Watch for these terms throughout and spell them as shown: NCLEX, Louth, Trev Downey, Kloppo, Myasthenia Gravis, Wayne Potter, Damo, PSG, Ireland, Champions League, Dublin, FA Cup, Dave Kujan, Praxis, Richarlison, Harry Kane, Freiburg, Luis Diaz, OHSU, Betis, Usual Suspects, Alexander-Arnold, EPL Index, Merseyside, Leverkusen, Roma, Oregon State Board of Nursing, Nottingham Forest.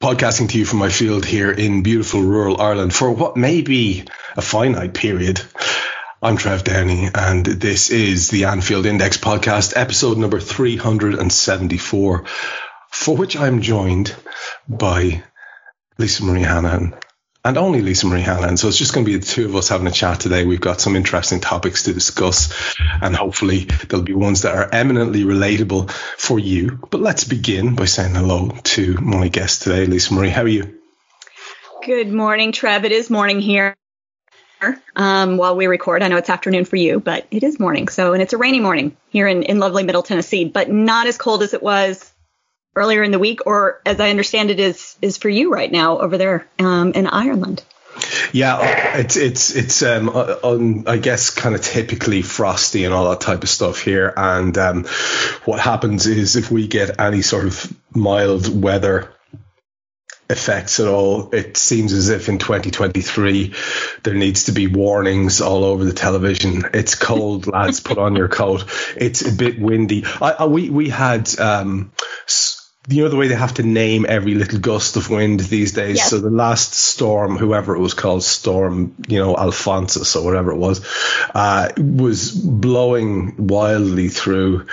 Podcasting to you from my field here in beautiful rural Ireland for what may be a finite period. I'm Trev Downey, and this is the Anfield Index Podcast, episode number 374, for which I'm joined by Lisa Marie Hanahan, and only Lisa Marie Hanahan. So it's just going to be the two of us having a chat today. We've got some interesting topics to discuss, and hopefully there'll be ones that are eminently relatable for you. But let's begin by saying hello to my guest today, Lisa Marie. How are you? Good morning, Trev. It is morning here while we record. I know it's afternoon for you, but it is morning. So, and it's a rainy morning here in lovely Middle Tennessee, but not as cold as it was earlier in the week, or as I understand it is for you right now over there in Ireland. Yeah, it's I guess kind of typically frosty and all that type of stuff here. And what happens is if we get any sort of mild weather effects at all, it seems as if in 2023 there needs to be warnings all over the television. It's cold, lads, put on your coat. It's a bit windy. We had you know the way they have to name every little gust of wind these days? Yes. So the last storm, whoever it was called, Storm, you know, Alphonsus or whatever it was blowing wildly through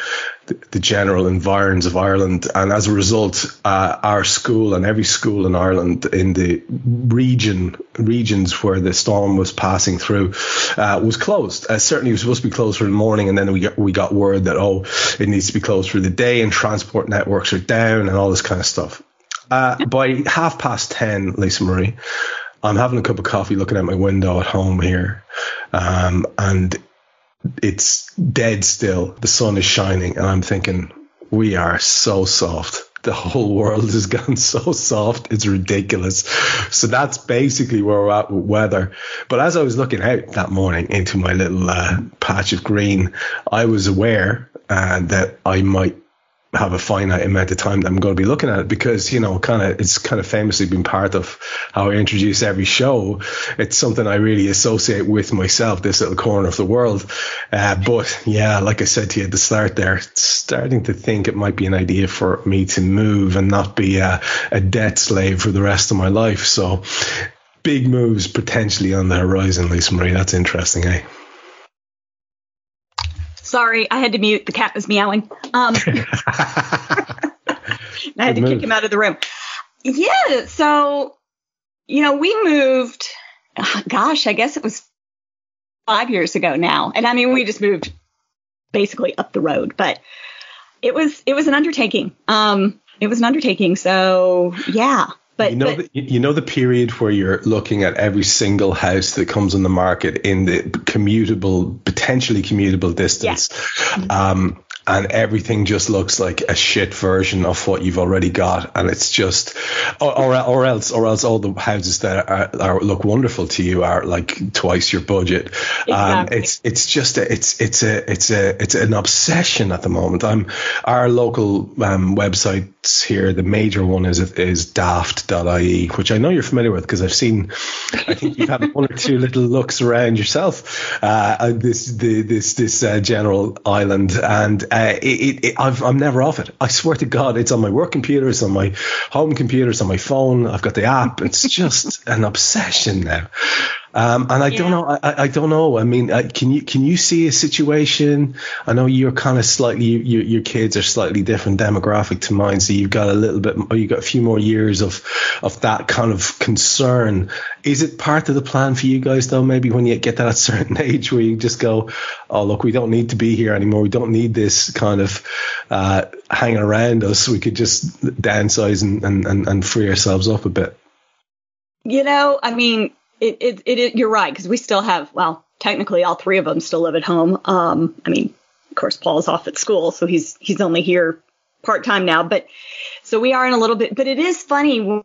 the general environs of Ireland. And as a result, our school and every school in Ireland in the regions where the storm was passing through was closed. Certainly it was supposed to be closed for the morning, and then we got word that, it needs to be closed for the day and transport networks are down and all this kind of stuff. By 10:30, Lisa Marie, I'm having a cup of coffee looking out my window at home here. And it's dead still. The sun is shining, and I'm thinking, we are so soft. The whole world has gone so soft. It's ridiculous. So that's basically where we're at with weather. But as I was looking out that morning into my little patch of green, I was aware that I might have a finite amount of time that I'm going to be looking at it, because it's kind of famously been part of how I introduce every show. It's something I really associate with myself, this little corner of the world, but yeah, like I said to you at the start there, starting to think it might be an idea for me to move and not be a debt slave for the rest of my life. So big moves potentially on the horizon, Lisa Marie. That's interesting, eh? Sorry, I had to mute. The cat was meowing. I had to kick him out of the room. Yeah, so, we moved, I guess it was 5 years ago now. And I mean, we just moved basically up the road, but it was an undertaking. So, yeah. But, the period where you're looking at every single house that comes on the market in the potentially commutable distance, yeah. And everything just looks like a shit version of what you've already got, and it's just, or else all the houses that are look wonderful to you are like twice your budget. Exactly. It's an obsession at the moment. Our local websites here, the major one is daft.ie, which I know you're familiar with because I've seen. I think you've had one or two little looks around yourself. This general island. And I'm never off it. I swear to God, it's on my work computer, it's on my home computer, it's on my phone. I've got the app. It's just an obsession now. I don't know. I mean, can you see a situation? I know you're kind of slightly, your kids are slightly different demographic to mine, so you've got a little bit, you've got a few more years of that kind of concern. Is it part of the plan for you guys though? Maybe when you get to that certain age where you just go, oh look, we don't need to be here anymore. We don't need this kind of hanging around us. We could just downsize and free ourselves up a bit. You know, I mean, it you're right, because we still have, well, technically all three of them still live at home. I mean, of course, Paul's off at school, so he's only here part time now. But so we are in a little bit. But it is funny, when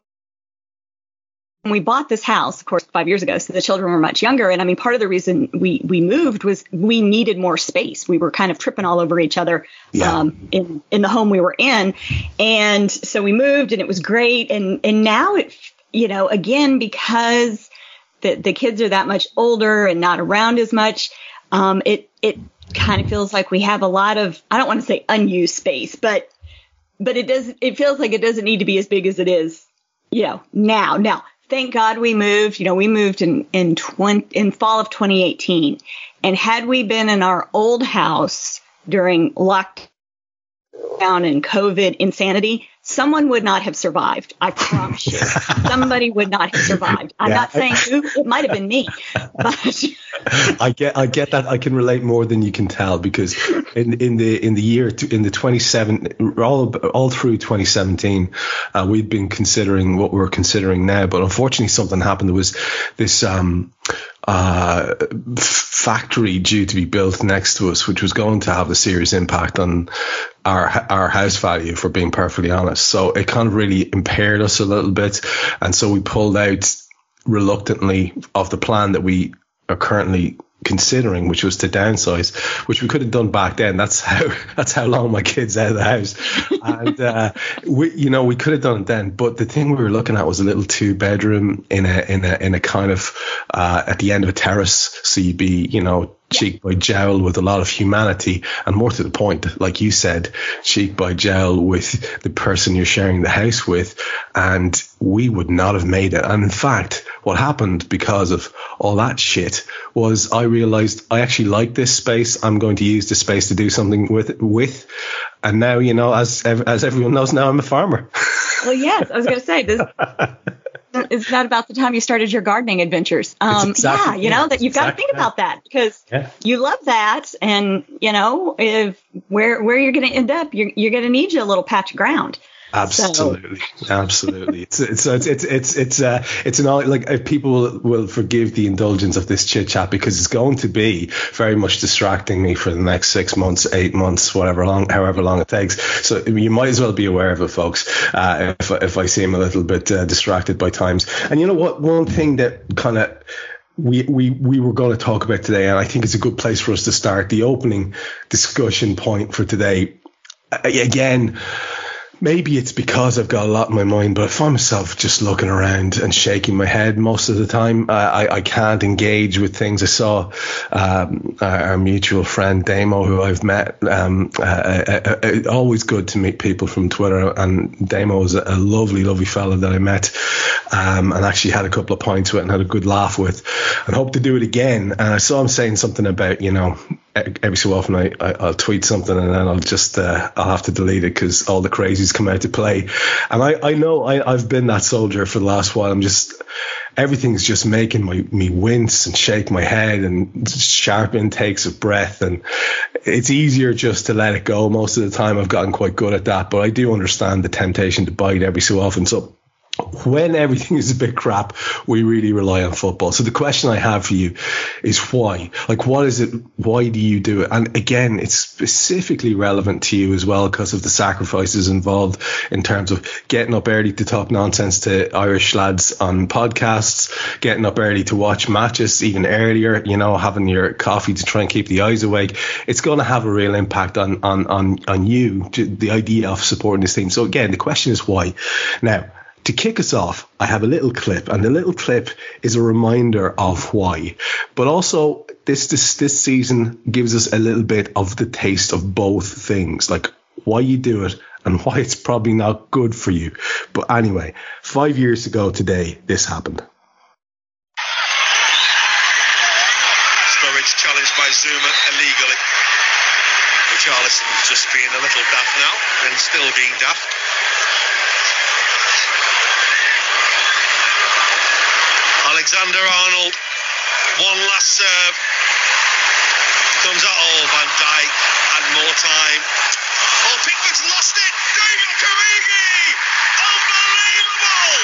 we bought this house, of course, 5 years ago, so the children were much younger. And I mean, part of the reason we moved was we needed more space. We were kind of tripping all over each other in the home we were in. And so we moved and it was great. And now it, you know, again, because the kids are that much older and not around as much, it kind of feels like we have a lot of, I don't want to say unused space, but it feels like it doesn't need to be as big as it is, you know, now. Now, thank God we moved. You know, we moved in fall of 2018, and had we been in our old house during lockdown and COVID insanity, someone would not have survived. I promise you, somebody would not have survived. I'm not saying who. It might have been me. But I get that. I can relate more than you can tell, because in the 27 all through 2017, we'd been considering what we're considering now. But unfortunately, something happened. There was this factory due to be built next to us, which was going to have a serious impact on our house value, if we're being perfectly honest. So it kind of really impaired us a little bit, and so we pulled out reluctantly of the plan that we are currently considering, which was to downsize, which we could have done back then. That's how long my kids out of the house, and we could have done it then. But the thing we were looking at was a little 2-bedroom in a kind of at the end of a terrace, so you'd be, you know, cheek by jowl with a lot of humanity, and more to the point, like you said, cheek by jowl with the person you're sharing the house with. And we would not have made it. And in fact, what happened because of all that shit was I realized I actually like this space. I'm going to use this space to do something with. And now, you know, as everyone knows now, I'm a farmer. Well, yes, I was going to say this. It's not about the time you started your gardening adventures. You've got to think about that, because you love that. And, you know, if where you're going to end up, you're going to need you a little patch of ground. Absolutely. So. Absolutely. It's an like people will forgive the indulgence of this chit chat, because it's going to be very much distracting me for the next 6 months, 8 months, however long it takes. So you might as well be aware of it, folks. If I seem a little bit distracted by times. And you know what, one thing that kind of we were going to talk about today, and I think it's a good place for us to start the opening discussion point for today. Again, maybe it's because I've got a lot in my mind, but I find myself just looking around and shaking my head most of the time. I can't engage with things. I saw our mutual friend Damo, who I've met. Always good to meet people from Twitter, and Damo is a lovely, lovely fella that I met, and actually had a couple of pints with and had a good laugh with, and hope to do it again. And I saw him saying something about, you know, every so often I'll tweet something and then I'll just I'll have to delete it because all the crazies come out to play. And I know I've been that soldier for the last while. I'm just, everything's just making me wince and shake my head and sharp intakes of breath, and it's easier just to let it go most of the time. I've gotten quite good at that, but I do understand the temptation to bite every so often. So when everything is a bit crap, we really rely on football. So the question I have for you is why? Like, what is it? Why do you do it? And again, it's specifically relevant to you as well because of the sacrifices involved in terms of getting up early to talk nonsense to Irish lads on podcasts, getting up early to watch matches even earlier, you know, having your coffee to try and keep the eyes awake. It's going to have a real impact on you, the idea of supporting this team. So again, the question is why? Now, to kick us off, I have a little clip, and the little clip is a reminder of why. But also, this season gives us a little bit of the taste of both things, like why you do it and why it's probably not good for you. But anyway, 5 years ago today, this happened. was challenged by Zouma illegally. Richarlison just being a little daft now, and still being daft. Alexander-Arnold, one last serve. Comes out, Van Dijk had more time. Oh, Pickford's lost it. David Carigi! Unbelievable!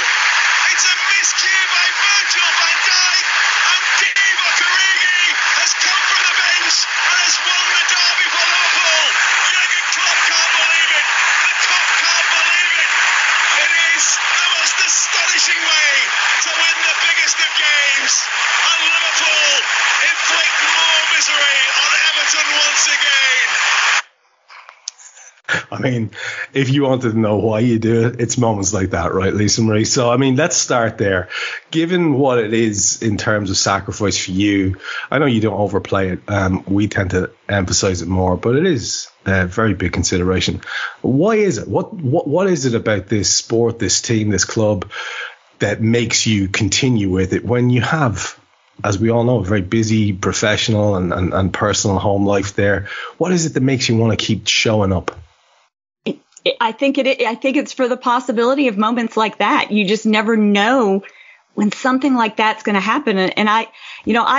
It's a miscue by Virgil van Dijk, and David Carigi has come from the bench and has won the derby for Liverpool. Jürgen Klopp can't believe it. The Klopp can't believe it. It is the most astonishing way to win the biggest of games, and Liverpool inflict more misery on Everton once again. I mean, if you wanted to know why you do it, it's moments like that, right, Lisa Marie? So, I mean, let's start there. Given what it is in terms of sacrifice for you, I know you don't overplay it. We tend to emphasize it more, but it is a very big consideration. Why is it? What is it about this sport, this team, this club that makes you continue with it when you have, as we all know, a very busy professional and personal home life there? What is it that makes you want to keep showing up? I think it's for the possibility of moments like that. You just never know when something like that's going to happen. And I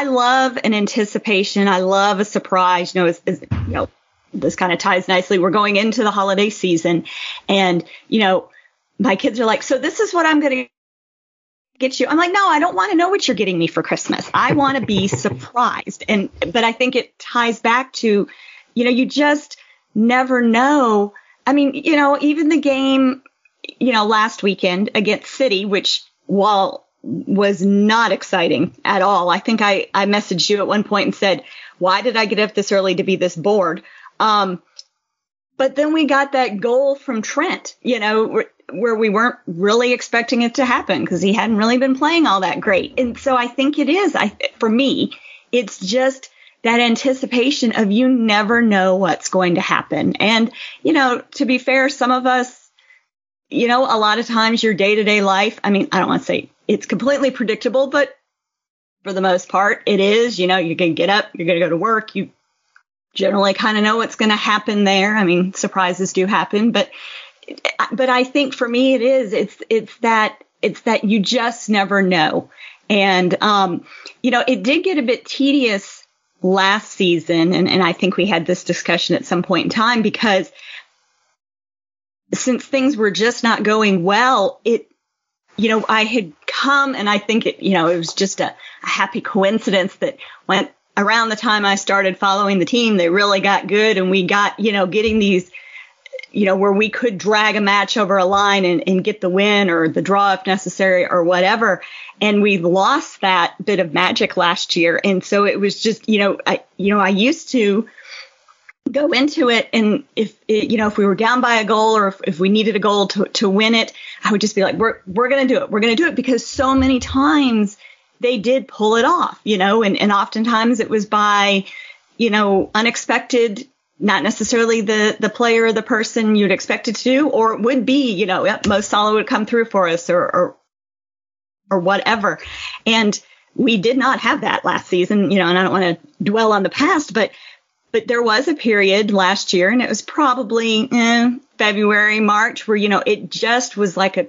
love an anticipation. I love a surprise. This kind of ties nicely. We're going into the holiday season, and my kids are like, "So this is what I'm going to get you." I'm like, "No, I don't want to know what you're getting me for Christmas. I want to be surprised." But I think it ties back to, you just never know. I mean, even the game, last weekend against City, which was not exciting at all. I think I messaged you at one point and said, why did I get up this early to be this bored? But then we got that goal from Trent, where we weren't really expecting it to happen because he hadn't really been playing all that great. And so I think it is, for me, it's just that anticipation of you never know what's going to happen. And, to be fair, some of us, a lot of times your day-to-day life, I mean, I don't want to say it's completely predictable, but for the most part it is, you're going to get up, you're going to go to work. You generally kind of know what's going to happen there. I mean, surprises do happen, but I think for me it is, it's that you just never know. And, it did get a bit tedious last season, and I think we had this discussion at some point in time, because since things were just not going well, I had come, and I think it was just a happy coincidence that when around the time I started following the team, they really got good, and we got, getting these, where we could drag a match over a line and get the win or the draw if necessary or whatever. And we lost that bit of magic last year. And so it was just, I used to go into it, and if we were down by a goal, or if we needed a goal to win it, I would just be like, we're going to do it. We're going to do it, because so many times they did pull it off, and oftentimes it was by, unexpected, not necessarily the player or the person you'd expect it to do, or it would be, Mo Salah would come through for us or whatever. And we did not have that last season, and I don't want to dwell on the past, but there was a period last year, and it was probably February, March, where, it just was like I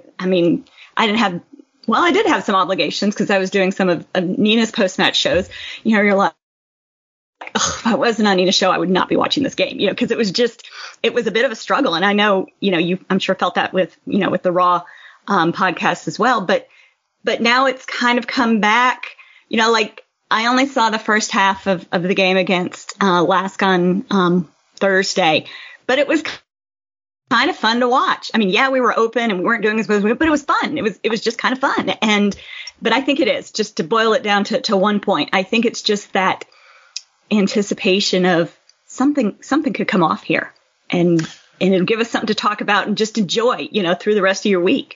did have some obligations because I was doing some of Nina's post-match shows. You're like, if I wasn't on Nina's show, I would not be watching this game, because it was a bit of a struggle. And I know, you, I'm sure felt that with, with the Raw podcast as well, but now it's kind of come back, like I only saw the first half of the game against Lask on Thursday, but it was kind of fun to watch. I mean, yeah, we were open and we weren't doing as well as we were, but it was fun. It was just kind of fun. But I think it is, just to boil it down to one point, I think it's just that anticipation of something could come off here, and it'll give us something to talk about and just enjoy, through the rest of your week.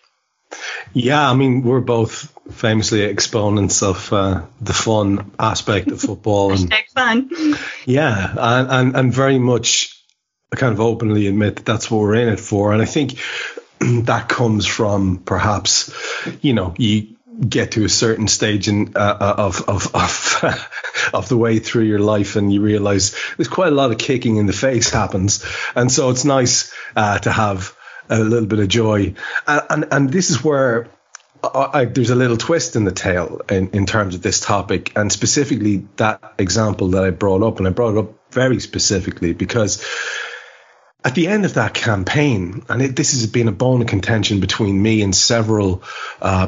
Yeah, I mean, we're both famously exponents of the fun aspect of football. Hashtag fun. Yeah, and very much kind of openly admit that that's what we're in it for. And I think that comes from perhaps, get to a certain stage in of the way through your life, and you realize there's quite a lot of kicking in the face happens, and so it's nice to have a little bit of joy. And this is where there's a little twist in the tale in terms of this topic, and specifically that example that I brought up, and I brought it up very specifically because at the end of that campaign, and this has been a bone of contention between me and several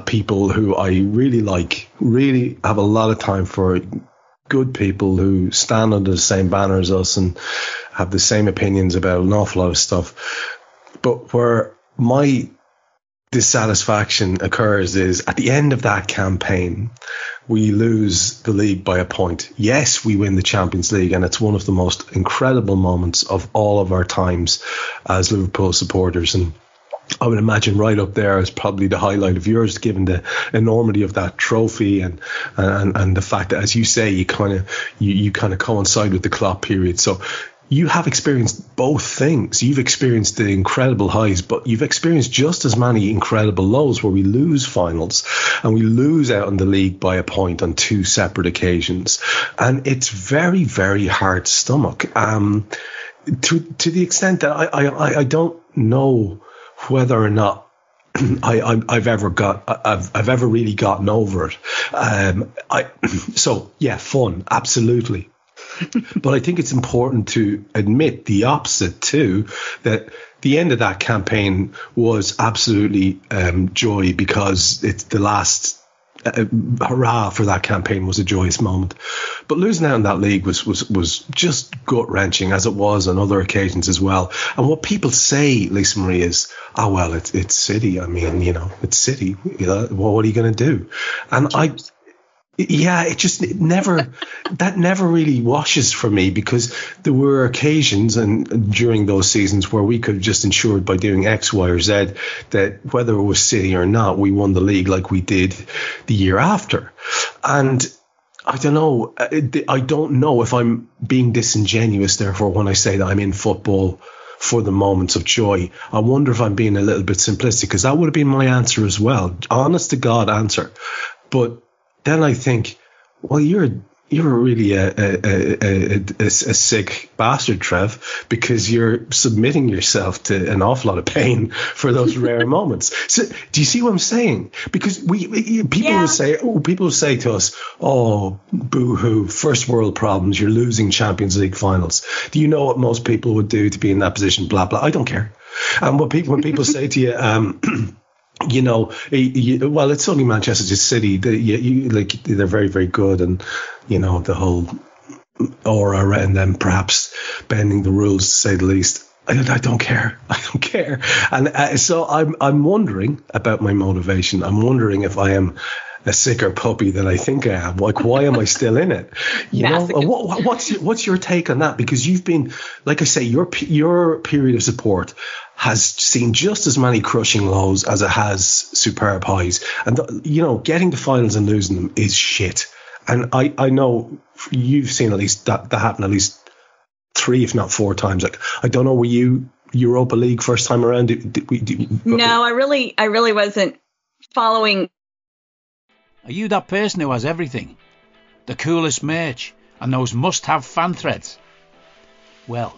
people who I really like, really have a lot of time for, good people who stand under the same banner as us and have the same opinions about an awful lot of stuff. But where my dissatisfaction occurs is at the end of that campaign, we lose the league by a point. Yes, we win the Champions League, and it's one of the most incredible moments of all of our times as Liverpool supporters. And I would imagine right up there is probably the highlight of yours, given the enormity of that trophy and the fact that, as you say, you kind of coincide with the Klopp period. So you have experienced both things. You've experienced the incredible highs, but you've experienced just as many incredible lows where we lose finals and we lose out in the league by a point on two separate occasions. And it's very, very hard to stomach. To the extent that I don't know whether or not I've ever really gotten over it. So yeah, fun, absolutely. But I think it's important to admit the opposite too, that the end of that campaign was absolutely joy, because it's the last hurrah for that campaign was a joyous moment. But losing out in that league was just gut-wrenching, as it was on other occasions as well. And what people say, Lisa Marie, is, oh, well, it's City. I mean, it's City. Well, what are you going to do? And it never really washes for me, because there were occasions and during those seasons where we could have just ensured by doing X, Y, or Z that whether it was City or not, we won the league like we did the year after. And I don't know. I don't know if I'm being disingenuous, therefore, when I say that I'm in football for the moments of joy. I wonder if I'm being a little bit simplistic, because that would have been my answer as well. Honest to God answer. But then I think, well, you're really a sick bastard, Trev, because you're submitting yourself to an awful lot of pain for those rare moments. So, do you see what I'm saying? Because people will say to us, "Oh, boo-hoo, first world problems. You're losing Champions League finals. Do you know what most people would do to be in that position?" Blah blah. I don't care. And when people say to you, well, it's only Manchester City. They're very, very good, and the whole aura around them, perhaps bending the rules to say the least. I don't care. And so I'm wondering about my motivation. I'm wondering if I am a sicker puppy than I think I am. Like, why am I still in it? What's your take on that? Because you've been, like I say, your period of support has seen just as many crushing lows as it has superb highs. And, getting to finals and losing them is shit. And I know you've seen at least that happen at least 3, if not 4 times. Like, I don't know, were you Europa League first time around? No, I really wasn't following. Are you that person who has everything? The coolest merch and those must-have fan threads? Well,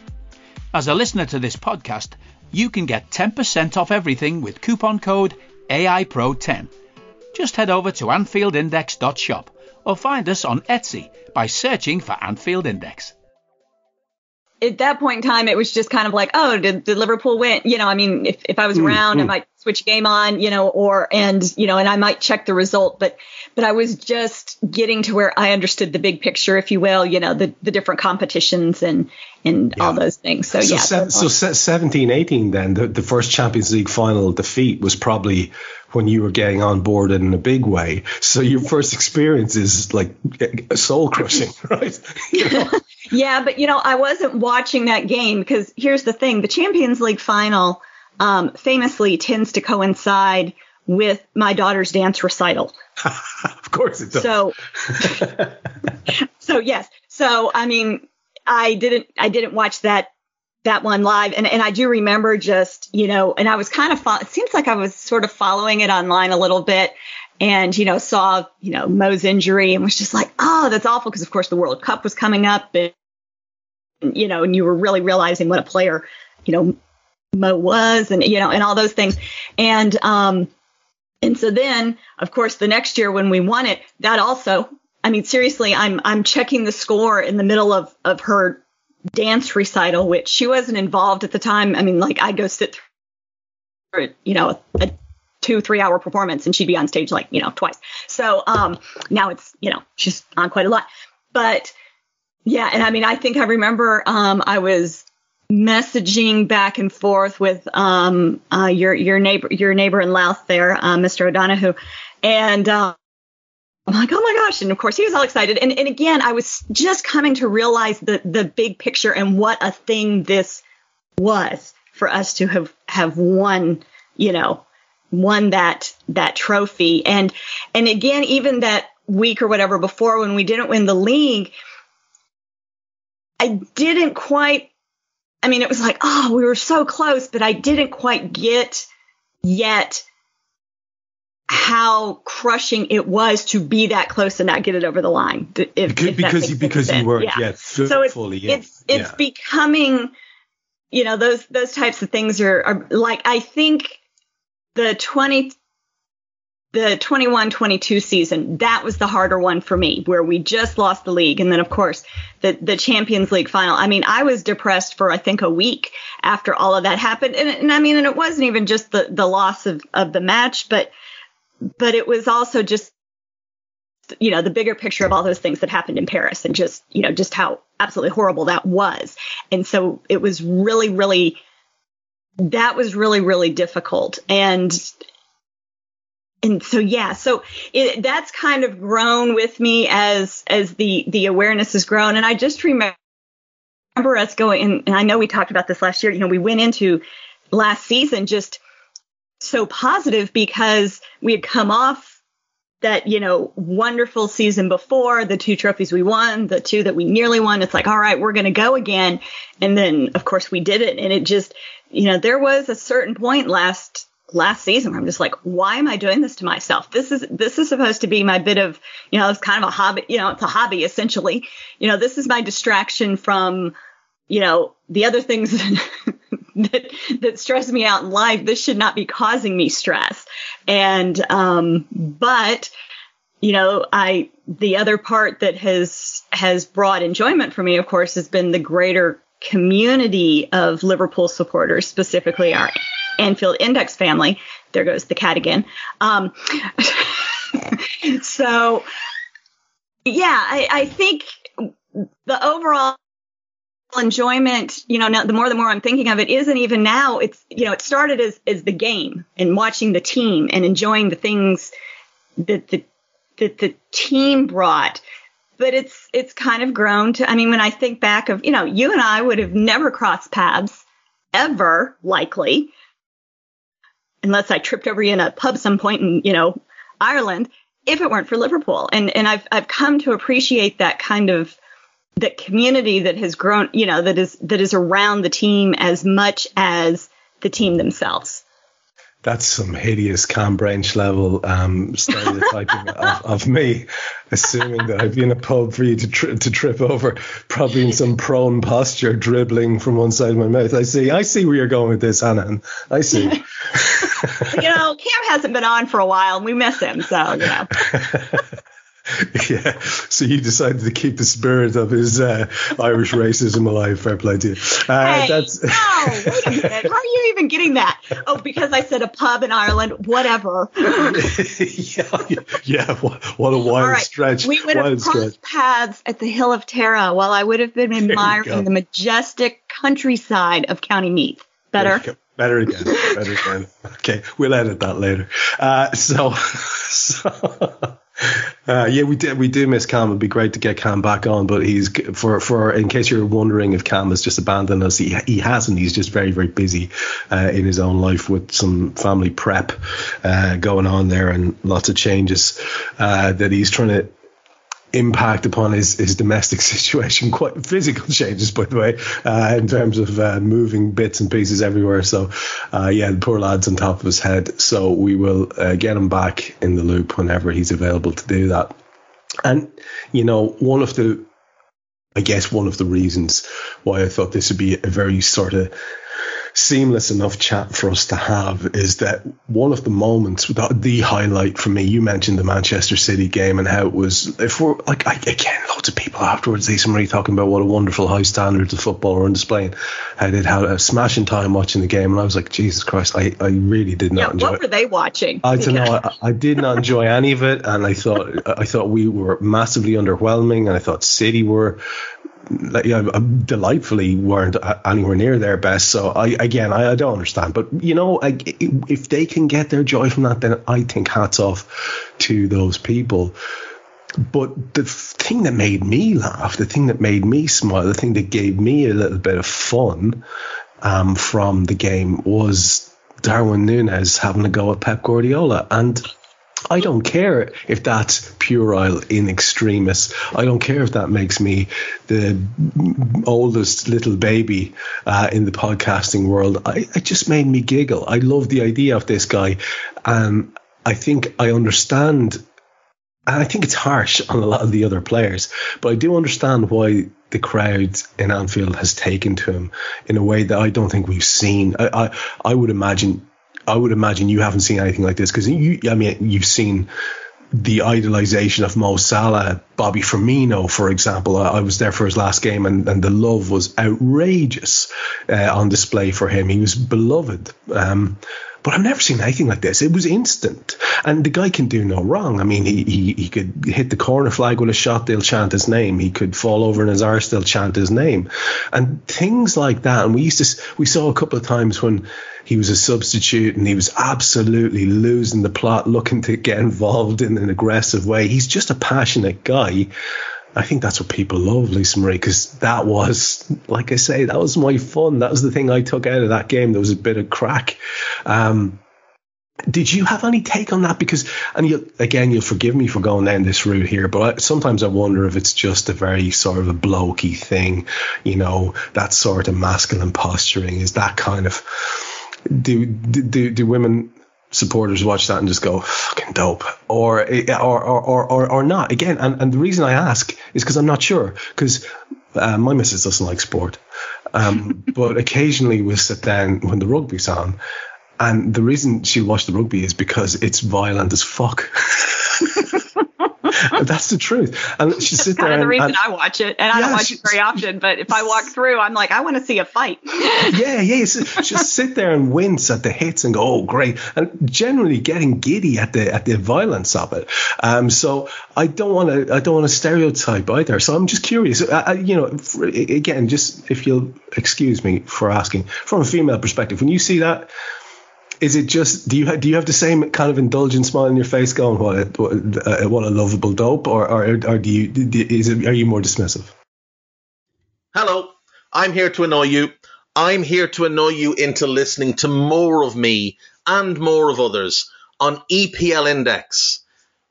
As a listener to this podcast, you can get 10% off everything with coupon code AIPRO10. Just head over to AnfieldIndex.shop or find us on Etsy by searching for Anfield Index. at that point in time, it was just kind of like, oh, did Liverpool win? You know, I mean, if I was around, I might switch game on, you know, and I might check the result. But I was just getting to where I understood the big picture, if you will, you know, the different competitions and all those things. So 17-18 then, the first Champions League final defeat was probably when you were getting on board in a big way. So your first experience is like soul crushing, right? You know? Yeah, but, you know, I wasn't watching that game because here's the thing. The Champions League final famously tends to coincide with my daughter's dance recital. Of course it does. So yes. So, I mean, I didn't watch that one live. And I do remember just, you know, and I was kind of, it seems like I was sort of following it online a little bit and, you know, saw, you know, Mo's injury and was just like, oh, that's awful. Cause of course the World Cup was coming up and, you know, and you were really realizing what a player, you know, Mo was and, you know, and all those things. And so then, of course, the next year when we won it, that also, I mean, seriously, I'm checking the score in the middle of her dance recital, which she wasn't involved at the time. I mean, like I'd go sit through, you know, a 2-3 hour performance and she'd be on stage like, you know, twice. So now it's, you know, she's on quite a lot. But yeah, and I mean, I think I remember I was messaging back and forth with your neighbor in Louth there, Mr. O'Donoghue, and I'm like, oh my gosh, and of course he was all excited, and again I was just coming to realize the big picture and what a thing this was for us to have won, you know, that trophy, and again even that week or whatever before when we didn't win the league, it was like, oh, we were so close, but I didn't quite get yet how crushing it was to be that close and not get it over the line. Because you weren't yet fully. It's becoming, you know, those types of things are like, I think the 21-22 season, that was the harder one for me, where we just lost the league. And then, of course, the Champions League final. I mean, I was depressed for, I think, a week after all of that happened. And I mean, and it wasn't even just the loss of the match, but it was also just, you know, the bigger picture of all those things that happened in Paris and just, you know, just how absolutely horrible that was. And so it was really, really, that was really, really difficult. And so, yeah, so that's kind of grown with me as the awareness has grown. And I just remember us going, and I know we talked about this last year, you know, we went into last season just so positive because we had come off that, you know, wonderful season before, the 2 trophies we won, the 2 that we nearly won. It's like, all right, we're going to go again. And then, of course, we did it. And it just, you know, there was a certain point last season where I'm just like, why am I doing this to myself? This is supposed to be my bit of, you know, it's kind of a hobby, you know, it's a hobby essentially, you know, this is my distraction from, you know, the other things that stress me out in life. This should not be causing me stress. And, but you know, the other part that has brought enjoyment for me, of course, has been the greater community of Liverpool supporters, specifically our Anfield Index family. There goes the cat again. So, yeah, I think the overall enjoyment, you know, now, the more I'm thinking of it, isn't even now. It's, you know, it started as the game and watching the team and enjoying the things that the team brought. But it's kind of grown to, I mean, when I think back of, you know, you and I would have never crossed paths ever, likely, unless I tripped over you in a pub some point in, you know, Ireland, if it weren't for Liverpool. And I've come to appreciate that kind of the community that has grown, you know, that is around the team as much as the team themselves. That's some hideous Cam Branch level stereotyping of me, assuming that I'd be in a pub for you to trip over, probably in some prone posture, dribbling from one side of my mouth. I see where you're going with this, Hannah. I see. You know, Cam hasn't been on for a while, and we miss him, so, you know. Yeah, so you decided to keep the spirit of his Irish racism alive. Fair play to you. Hey, that's... no, wait a minute. How are you even getting that? Oh, because I said a pub in Ireland, whatever. yeah, what a wild right. stretch. We would have crossed paths at the Hill of Tara while I would have been admiring the majestic countryside of County Meath. Better again. Okay, we'll edit that later. Yeah, we do miss Cam. It'd be great to get Cam back on, but he's for in case you're wondering if Cam has just abandoned us, he hasn't. He's just very, very busy in his own life with some family prep going on there and lots of changes that he's trying to impact upon his domestic situation, quite physical changes, by the way, in terms of moving bits and pieces everywhere. So the poor lad's on top of his head, so we will get him back in the loop whenever he's available to do that. And one of the reasons why I thought this would be a very sort of seamless enough chat for us to have is that one of the moments, the highlight for me, you mentioned the Manchester City game and how it was, if we're like, again, loads of people afterwards, Lisa Marie, talking about what a wonderful high standards of football were on display. I did have a smashing time watching the game, and I was like, Jesus Christ, I really did not enjoy it. What were they watching? I don't know. I did not enjoy any of it, and I thought we were massively underwhelming, and I thought City were delightfully weren't anywhere near their best. So I don't understand, but if they can get their joy from that, then I think hats off to those people. But the thing that made me laugh, the thing that made me smile, the thing that gave me a little bit of fun from the game was Darwin Núñez having a go at Pep Guardiola. And I don't care if that's puerile in extremis. I don't care if that makes me the oldest little baby in the podcasting world. It just made me giggle. I love the idea of this guy. I think I understand, and I think it's harsh on a lot of the other players, but I do understand why the crowd in Anfield has taken to him in a way that I don't think we've seen. I would imagine you haven't seen anything like this, because you've seen the idolization of Mo Salah, Bobby Firmino, for example. I was there for his last game, and the love was outrageous on display for him. He was beloved. But I've never seen anything like this. It was instant. And the guy can do no wrong. I mean, he could hit the corner flag with a shot, they'll chant his name. He could fall over in his arse, they'll chant his name. And things like that. And we saw a couple of times when he was a substitute and he was absolutely losing the plot, looking to get involved in an aggressive way. He's just a passionate guy. I think that's what people love, Lisa Marie, because that was, like I say, that was my fun. That was the thing I took out of that game. There was a bit of crack. Did you have any take on that? Because, and you'll forgive me for going down this route here, but sometimes I wonder if it's just a very sort of a blokey thing, that sort of masculine posturing. Is that kind of, do women supporters watch that and just go, fucking dope, or not? Again, and the reason I ask is because I'm not sure, because my missus doesn't like sport, but occasionally we'll sit down when the rugby's on, and the reason she'll watch the rugby is because it's violent as fuck. That's the truth. And she sits there. That's kind of the reason I watch it, and I don't watch it very often. But if I walk through, I'm like, I want to see a fight. Yeah. So just sit there and wince at the hits and go, oh, great. And generally getting giddy at the violence of it. So I don't want to stereotype either. So I'm just curious. Again, just if you'll excuse me for asking, from a female perspective, when you see that, is it just, do you have the same kind of indulgent smile on your face going, what a lovable dope, or are you more dismissive? Hello, I'm here to annoy you. I'm here to annoy you into listening to more of me and more of others on EPL Index.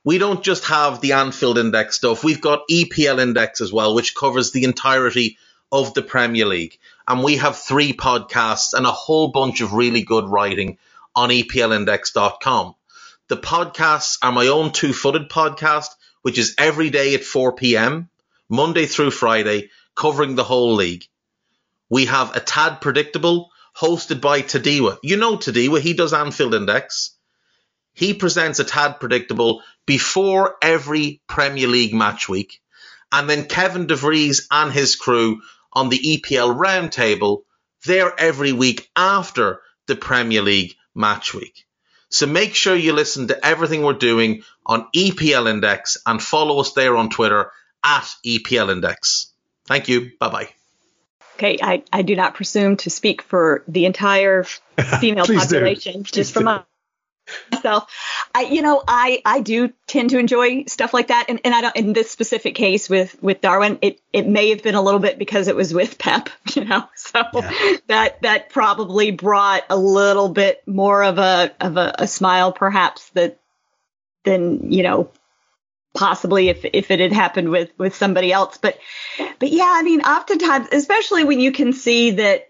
We don't just have the Anfield Index stuff. We've got EPL Index as well, which covers the entirety of the Premier League. And we have 3 podcasts and a whole bunch of really good writing on EPLIndex.com. The podcasts are my own Two-Footed podcast, which is every day at 4 p.m., Monday through Friday, covering the whole league. We have A Tad Predictable, hosted by Tadiwa. You know Tadiwa, he does Anfield Index. he presents a tad predictable before every Premier League match week. And then Kevin De Vries and his crew on the EPL roundtable, they're every week after the Premier League match week. So make sure you listen to everything we're doing on EPL Index and follow us there on Twitter @EPL Index. Thank you. Bye-bye. Okay, I do not presume to speak for the entire female population, just for myself. I do tend to enjoy stuff like that. And I don't, in this specific case with Darwin, it may have been a little bit because it was with Pep, so yeah. that probably brought a little bit more of a smile perhaps than possibly if it had happened with somebody else. But yeah, I mean, oftentimes, especially when you can see that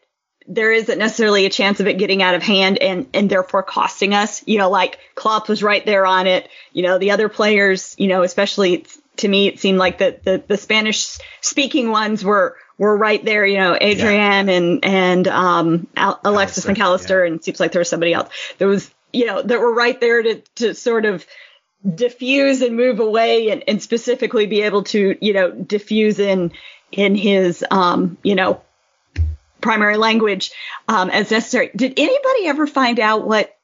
there isn't necessarily a chance of it getting out of hand and therefore costing us, like Klopp was right there on it. The other players, especially to me, it seemed like the Spanish speaking ones were right there, Adrian and Alexis McAllister, and it seems like there was somebody else that was, that were right there to sort of diffuse and move away and specifically be able to, diffuse in his, primary language as necessary. Did anybody ever find out what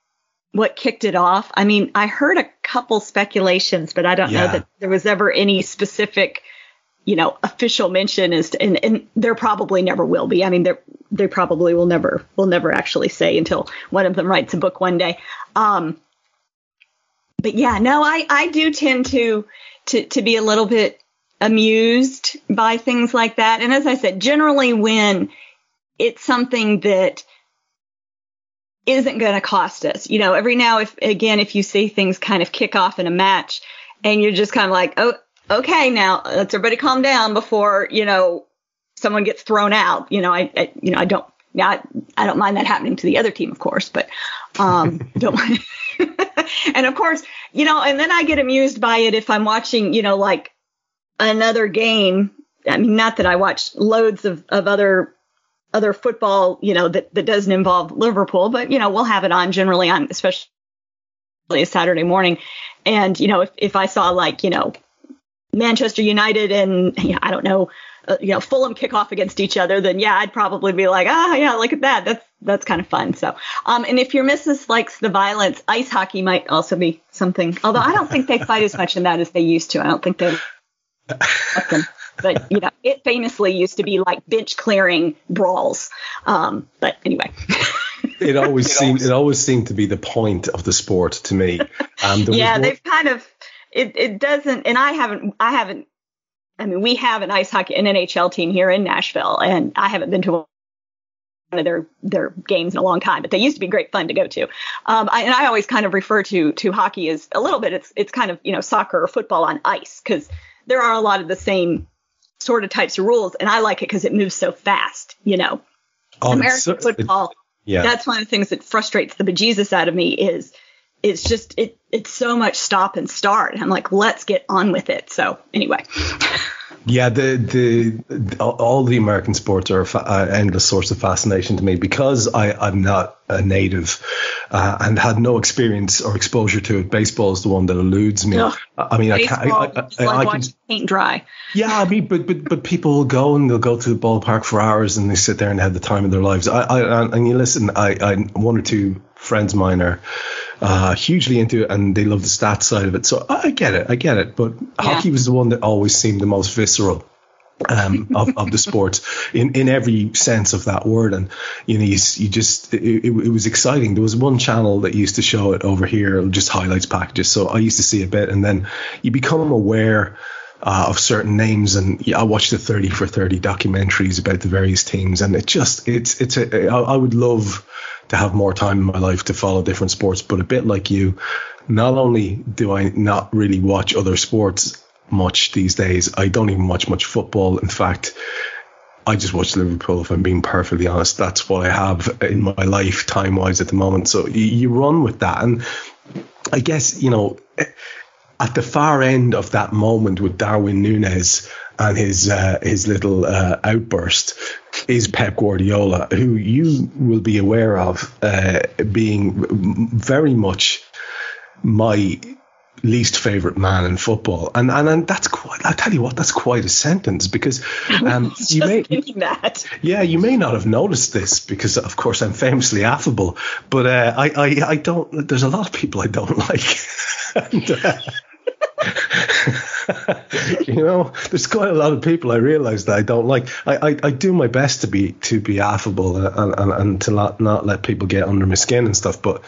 kicked it off? I mean, I heard a couple speculations, but I don't know that there was ever any specific, official mention as to, and there probably never will be. I mean, they probably will never actually say until one of them writes a book one day. But yeah, no, I do tend to be a little bit amused by things like that. And as I said, generally when it's something that isn't going to cost us, every now if you see things kind of kick off in a match and you're just kind of like, oh, okay, now let's everybody calm down before, someone gets thrown out. I don't mind that happening to the other team, of course, but don't mind. And of course, and then I get amused by it if I'm watching, like another game. I mean, not that I watch loads of other football, that doesn't involve Liverpool, but, we'll have it on generally on, especially a Saturday morning. And, if I saw like, Manchester United and, Fulham kick off against each other, then I'd probably be like, look at that. That's kind of fun. So, and if your missus likes the violence, ice hockey might also be something. Although I don't think they fight as much in that as they used to. I don't think they love them. But, it famously used to be like bench clearing brawls. But anyway. It always seemed to be the point of the sport to me. They've kind of, it doesn't, and we have an ice hockey, an NHL team here in Nashville, and I haven't been to one of their games in a long time, but they used to be great fun to go to. And I always kind of refer to hockey as a little bit, it's kind of, soccer or football on ice, because there are a lot of the same sort of types of rules, and I like it because it moves so fast, American football. That's one of the things that frustrates the bejesus out of me is it's just it's so much stop and start. And I'm like, let's get on with it. So anyway. Yeah, the all the American sports are an endless source of fascination to me because I'm not a native and had no experience or exposure to it. Baseball is the one that eludes me. Ugh. I mean, baseball, I can paint dry. Yeah, I mean, but people go and they'll go to the ballpark for hours and they sit there and have the time of their lives. One or two friends of mine are hugely into it and they love the stats side of it, so I get it, but hockey was the one that always seemed the most visceral of the sports in every sense of that word. And it was exciting. There was one channel that used to show it over here, just highlights packages, so I used to see a bit, and then you become aware of certain names, and I watched the 30 for 30 documentaries about the various teams, and I would love to have more time in my life to follow different sports, but a bit like you, not only do I not really watch other sports much these days, I don't even watch much football. In fact, I just watch Liverpool, if I'm being perfectly honest. That's what I have in my life time-wise at the moment. So you run with that. And I guess, at the far end of that moment with Darwin Núñez and his little outburst is Pep Guardiola, who you will be aware of being very much my least favorite man in football, and that's quite, I'll tell you what, that's quite a sentence, because you may not have noticed this because of course I'm famously affable, but I don't, there's a lot of people I don't like. And, you know, there's quite a lot of people I realise that I don't like. I do my best to be affable and to not let people get under my skin and stuff, but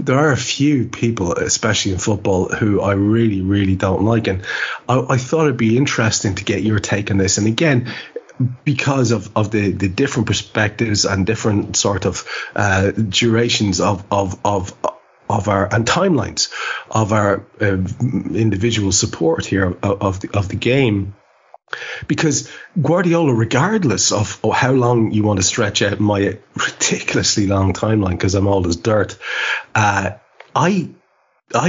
there are a few people, especially in football, who I really, really don't like. And I thought it'd be interesting to get your take on this. And again, because of the different perspectives and different sort of durations of our, and timelines of our individual support here of the game. Because Guardiola, regardless of how long you want to stretch out my ridiculously long timeline, because I'm old as dirt, I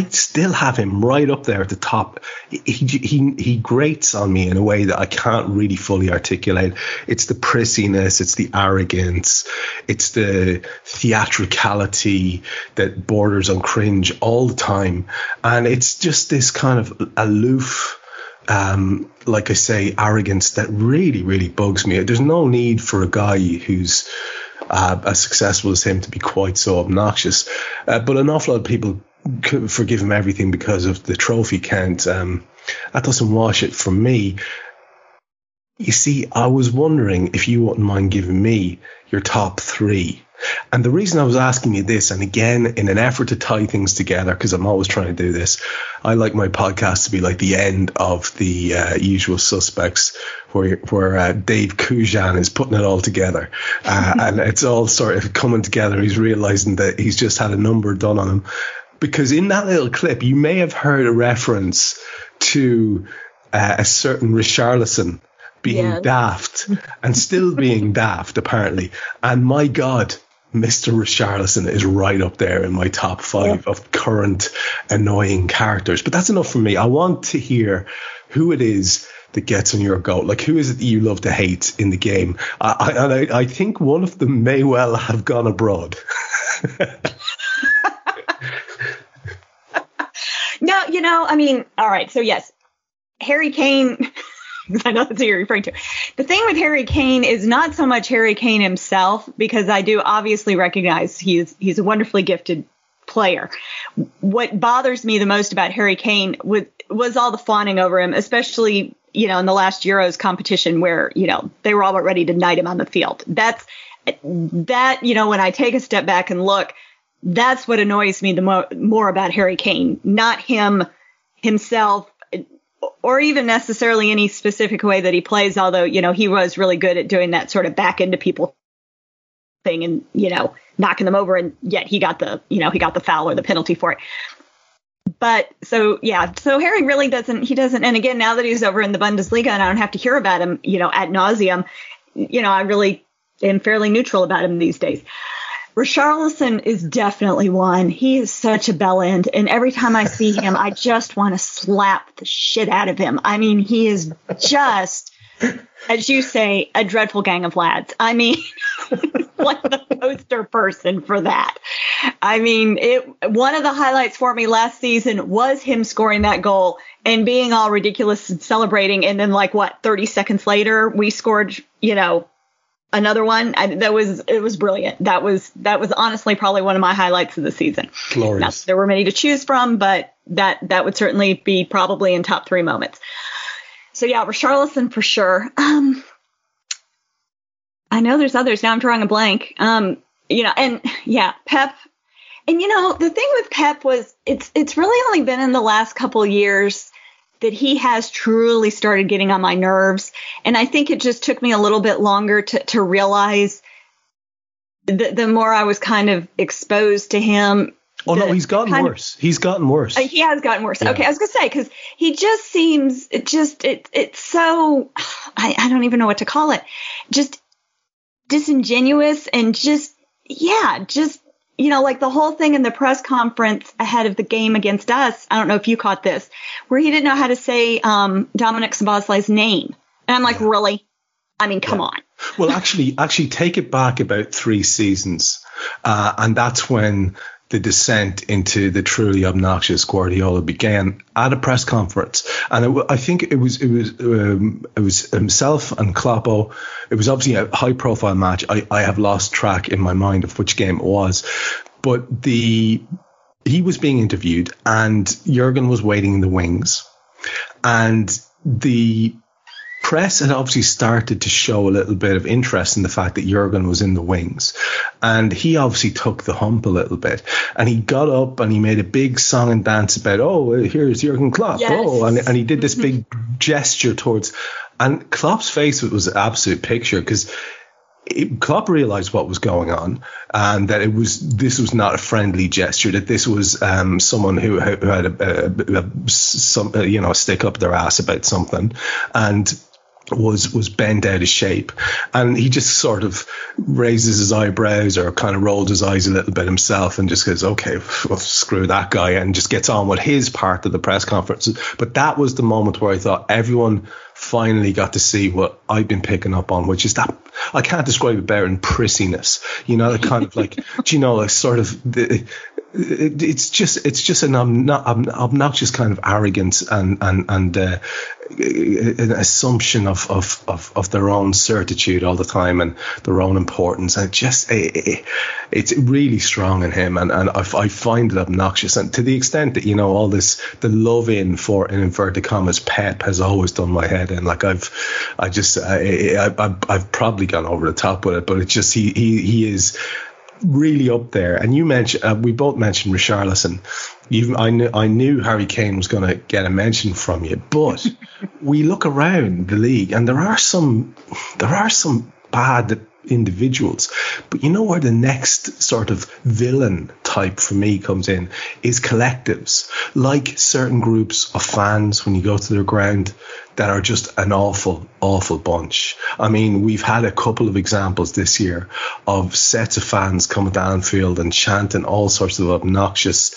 still have him right up there at the top. He grates on me in a way that I can't really fully articulate. It's the prissiness, it's the arrogance, it's the theatricality that borders on cringe all the time. And it's just this kind of aloof, like I say, arrogance that really, really bugs me. There's no need for a guy who's as successful as him to be quite so obnoxious. But an awful lot of people forgive him everything because of the trophy count. That doesn't wash it for me. You see, I was wondering if you wouldn't mind giving me your top three. And the reason I was asking you this, and again, in an effort to tie things together, because I'm always trying to do this, I like my podcast to be like the end of the Usual Suspects, where Dave Kujan is putting it all together. And it's all sort of coming together. He's realizing that he's just had a number done on him. Because in that little clip, you may have heard a reference to a certain Richarlison being daft and still being daft, apparently. And my God, Mr. Richarlison is right up there in my top five of current annoying characters. But that's enough for me. I want to hear who it is that gets on your goat. Like, who is it that you love to hate in the game? I think one of them may well have gone abroad. No, you know, I mean, all right. So, yes, Harry Kane... I know that's who you're referring to. The thing with Harry Kane is not so much Harry Kane himself, because I do obviously recognize he's a wonderfully gifted player. What bothers me the most about Harry Kane was all the fawning over him, especially, you know, in the last Euros competition where, you know, they were all about ready to knight him on the field. That's you know, when I take a step back and look, that's what annoys me the more about Harry Kane, not himself. Or even necessarily any specific way that he plays, although, you know, he was really good at doing that sort of back into people thing and, you know, knocking them over. And yet he got the foul or the penalty for it. But so Harry really doesn't. And again, now that he's over in the Bundesliga and I don't have to hear about him, you know, ad nauseum, you know, I really am fairly neutral about him these days. Richarlison is definitely one. He is such a bellend, and every time I see him, I just want to slap the shit out of him. I mean, he is just, as you say, a dreadful gang of lads. I mean, like the poster person for that. I mean, one of the highlights for me last season was him scoring that goal and being all ridiculous and celebrating, and then 30 seconds later, we scored, you know, another one. It was brilliant. That was honestly probably one of my highlights of the season. Glorious. Now, there were many to choose from, but that would certainly be probably in top three moments. So yeah, Richarlison for sure. I know there's others. Now I'm drawing a blank. You know, and yeah, Pep. And you know, the thing with Pep was it's really only been in the last couple years that he has truly started getting on my nerves. And I think it just took me a little bit longer to realize the more I was kind of exposed to him. Oh, no, he's gotten worse. He's gotten worse. He has gotten worse. Yeah. Okay, I was going to say, because he just seems, it's so, I don't even know what to call it, just disingenuous and just, you know, like the whole thing in the press conference ahead of the game against us, I don't know if you caught this, where he didn't know how to say Dominic Szoboszlai's name. And I'm like, really? I mean, come on. Well, actually take it back about 3 seasons. And that's when the descent into the truly obnoxious Guardiola began at a press conference. And I think it was himself and Kloppo. It was obviously a high-profile match. I have lost track in my mind of which game it was. But he was being interviewed, and Jürgen was waiting in the wings. And the press had obviously started to show a little bit of interest in the fact that Jürgen was in the wings, and he obviously took the hump a little bit, and he got up and he made a big song and dance about, oh, here's Jürgen Klopp. Yes. Oh, and he did this big gesture towards, and Klopp's face was an absolute picture, because Klopp realized what was going on, and that this was not a friendly gesture, that this was someone who had a stick up their ass about something, and was bent out of shape. And he just sort of raises his eyebrows or kind of rolled his eyes a little bit himself and just goes, okay, well, screw that guy, and just gets on with his part of the press conference. But that was the moment where I thought everyone finally got to see what I've been picking up on, which is that I can't describe it better than prissiness, the kind of like, it's just an obnoxious kind of arrogance and an assumption of their own certitude all the time and their own importance. And it's really strong in him, and I find it obnoxious. And to the extent that, all this, the love in for, in inverted commas, Pep has always done my head in. Like I've probably gone over the top with it, but it's just, he is really up there. And you mentioned, we both mentioned Richarlison. I knew Harry Kane was going to get a mention from you, but we look around the league and there are some bad individuals, but where the next sort of villain type for me comes in is collectives, like certain groups of fans when you go to their ground that are just an awful bunch. I mean, we've had a couple of examples this year of sets of fans coming to Anfield and chanting all sorts of obnoxious,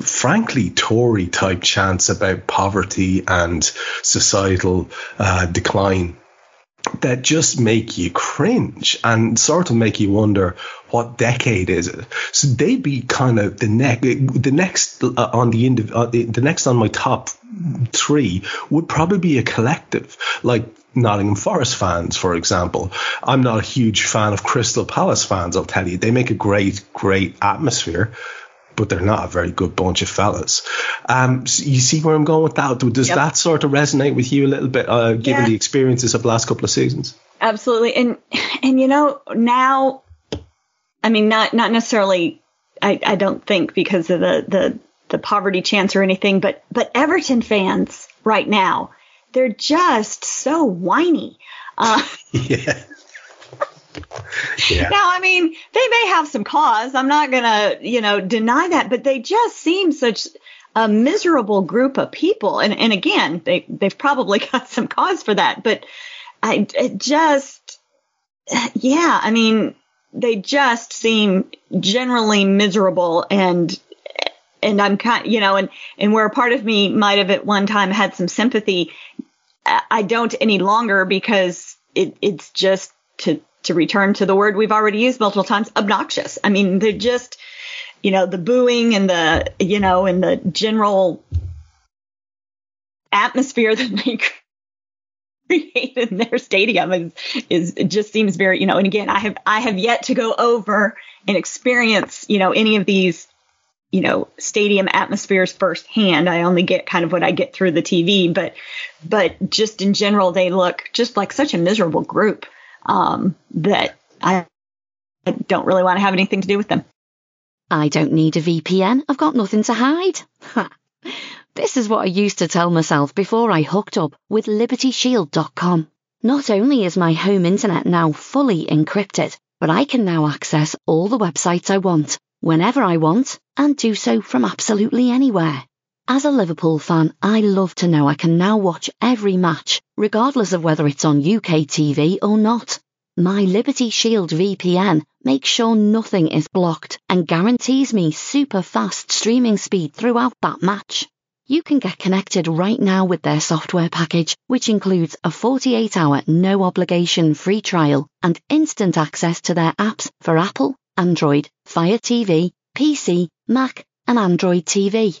frankly Tory type chants about poverty and societal decline that just make you cringe and sort of make you wonder, what decade is it? So they'd be kind of the next on my top three would probably be a collective, like Nottingham Forest fans, for example. I'm not a huge fan of Crystal Palace fans, I'll tell you. They make a great atmosphere, but they're not a very good bunch of fellas. So you see where I'm going with that? Does that sort of resonate with you a little bit, given the experiences of the last couple of seasons? Absolutely. And now, I mean, not necessarily, I don't think because of the poverty chants or anything, but Everton fans right now, they're just so whiny. Yeah. Yeah. Now, I mean, they may have some cause. I'm not going to, deny that, but they just seem such a miserable group of people. And again, they've probably got some cause for that, but they just seem generally miserable. And I'm kind, and where a part of me might have at one time had some sympathy, I don't any longer, because it's just to return to the word we've already used multiple times, obnoxious. I mean, they're just, the booing and the, and the general atmosphere that they create in their stadium is it just seems very, and again, I have yet to go over and experience, any of these, stadium atmospheres firsthand. I only get kind of what I get through the TV, but just in general, they look just like such a miserable group. That I don't really want to have anything to do with them. I don't need a VPN. I've got nothing to hide. This is what I used to tell myself before I hooked up with LibertyShield.com. Not only is my home internet now fully encrypted, but I can now access all the websites I want, whenever I want, and do so from absolutely anywhere. As a Liverpool fan, I love to know I can now watch every match, regardless of whether it's on UK TV or not. My Liberty Shield VPN makes sure nothing is blocked and guarantees me super fast streaming speed throughout that match. You can get connected right now with their software package, which includes a 48-hour no-obligation free trial and instant access to their apps for Apple, Android, Fire TV, PC, Mac, and Android TV.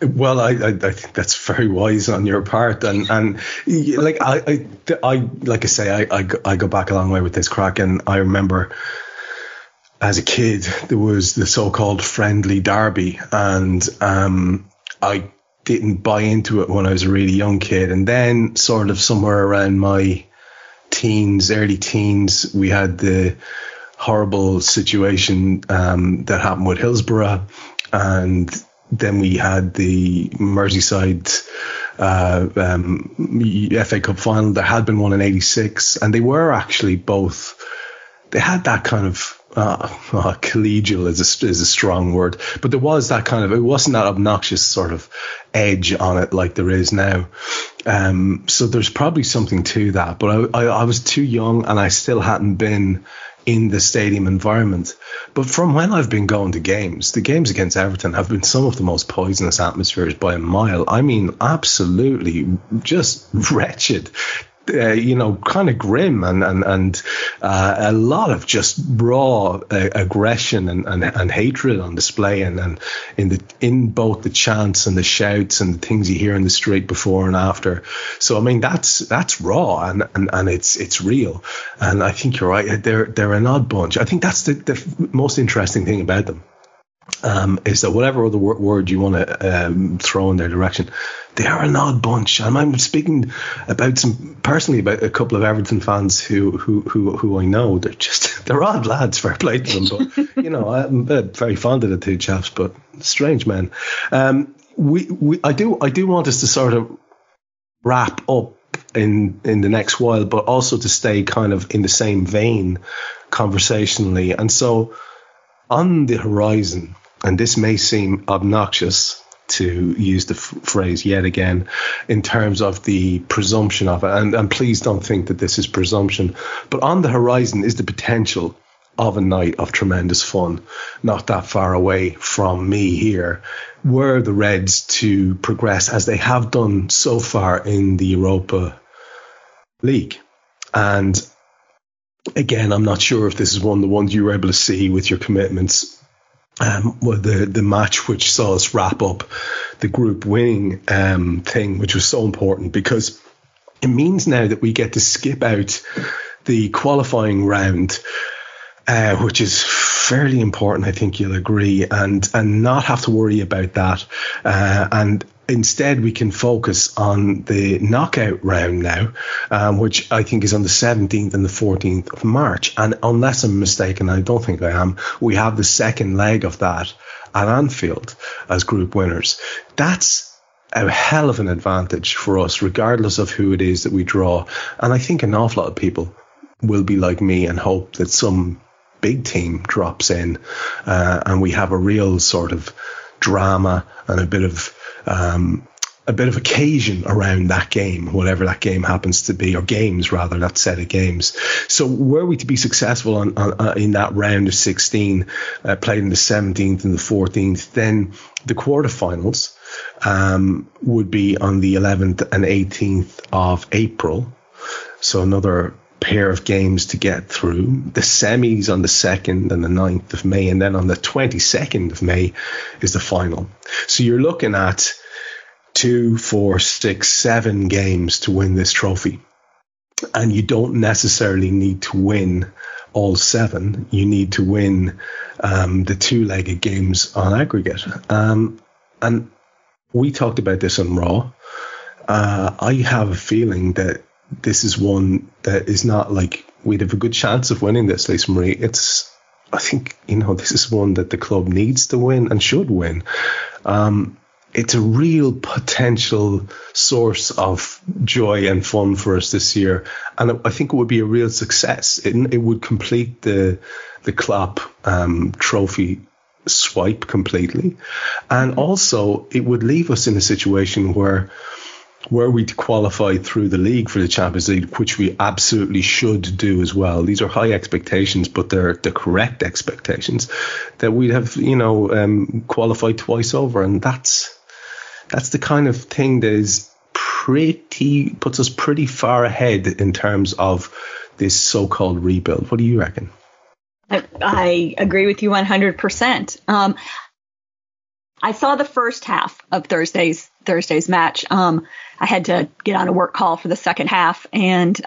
Well, I think that's very wise on your part, and like I go back a long way with this crack, and I remember as a kid there was the so-called friendly derby, and I didn't buy into it when I was a really young kid, and then sort of somewhere around my teens, early teens, we had the horrible situation that happened with Hillsborough, and then we had the Merseyside FA Cup final. There had been one in '86, and they were actually both. They had that kind of collegial is a strong word, but there was that kind of. It wasn't that obnoxious sort of edge on it like there is now. So there's probably something to that, but I was too young, and I still hadn't been in the stadium environment. But from when I've been going to games, the games against Everton have been some of the most poisonous atmospheres by a mile. I mean, absolutely just wretched, kind of grim, and a lot of just raw aggression and hatred on display, and in both the chants and the shouts and the things you hear in the street before and after. So I mean that's raw, and it's real. And I think you're right. They're an odd bunch. I think that's the most interesting thing about them. Is that whatever other word you want to throw in their direction, they are an odd bunch. And I'm speaking personally about a couple of Everton fans who I know. They're odd lads, fair play to them. But I'm very fond of the two chaps, but strange men. I do want us to sort of wrap up in the next while, but also to stay kind of in the same vein conversationally, and so. On the horizon, and this may seem obnoxious to use the phrase yet again, in terms of the presumption of it, and please don't think that this is presumption, but on the horizon is the potential of a night of tremendous fun, not that far away from me here, were the Reds to progress as they have done so far in the Europa League. And again, I'm not sure if this is one of the ones you were able to see with your commitments. The match which saw us wrap up the group winning thing, which was so important because it means now that we get to skip out the qualifying round, which is fairly important, I think you'll agree, and not have to worry about that. And instead, we can focus on the knockout round now, which I think is on the 17th and the 14th of March. And unless I'm mistaken, I don't think I am, we have the second leg of that at Anfield as group winners. That's a hell of an advantage for us, regardless of who it is that we draw. And I think an awful lot of people will be like me and hope that some big team drops in and we have a real sort of drama and a bit of occasion around that game, whatever that game happens to be, or games rather, that set of games. So were we to be successful in that round of 16, played in the 17th and the 14th, then the quarterfinals would be on the 11th and 18th of April. So another pair of games to get through, the semis on the 2nd and the 9th of May, and then on the 22nd of May is the final. So you're looking at 2, 4, 6, 7 games to win this trophy, and you don't necessarily need to win all 7. You need to win the 2-legged games on aggregate, and we talked about this on Raw. I have a feeling that this is one that is not like we'd have a good chance of winning this, Lisa Marie. I think this is one that the club needs to win and should win. It's a real potential source of joy and fun for us this year. And I think it would be a real success. It would complete the Klopp trophy swipe completely. And also, it would leave us in a situation where we qualify through the league for the Champions League, which we absolutely should do as well. These are high expectations, but they're the correct expectations, that we'd have, you know, qualified twice over. And that's the kind of thing that is puts us pretty far ahead in terms of this so-called rebuild. What do you reckon? I agree with you 100%. I saw the first half of Thursday's match. I had to get on a work call for the second half, and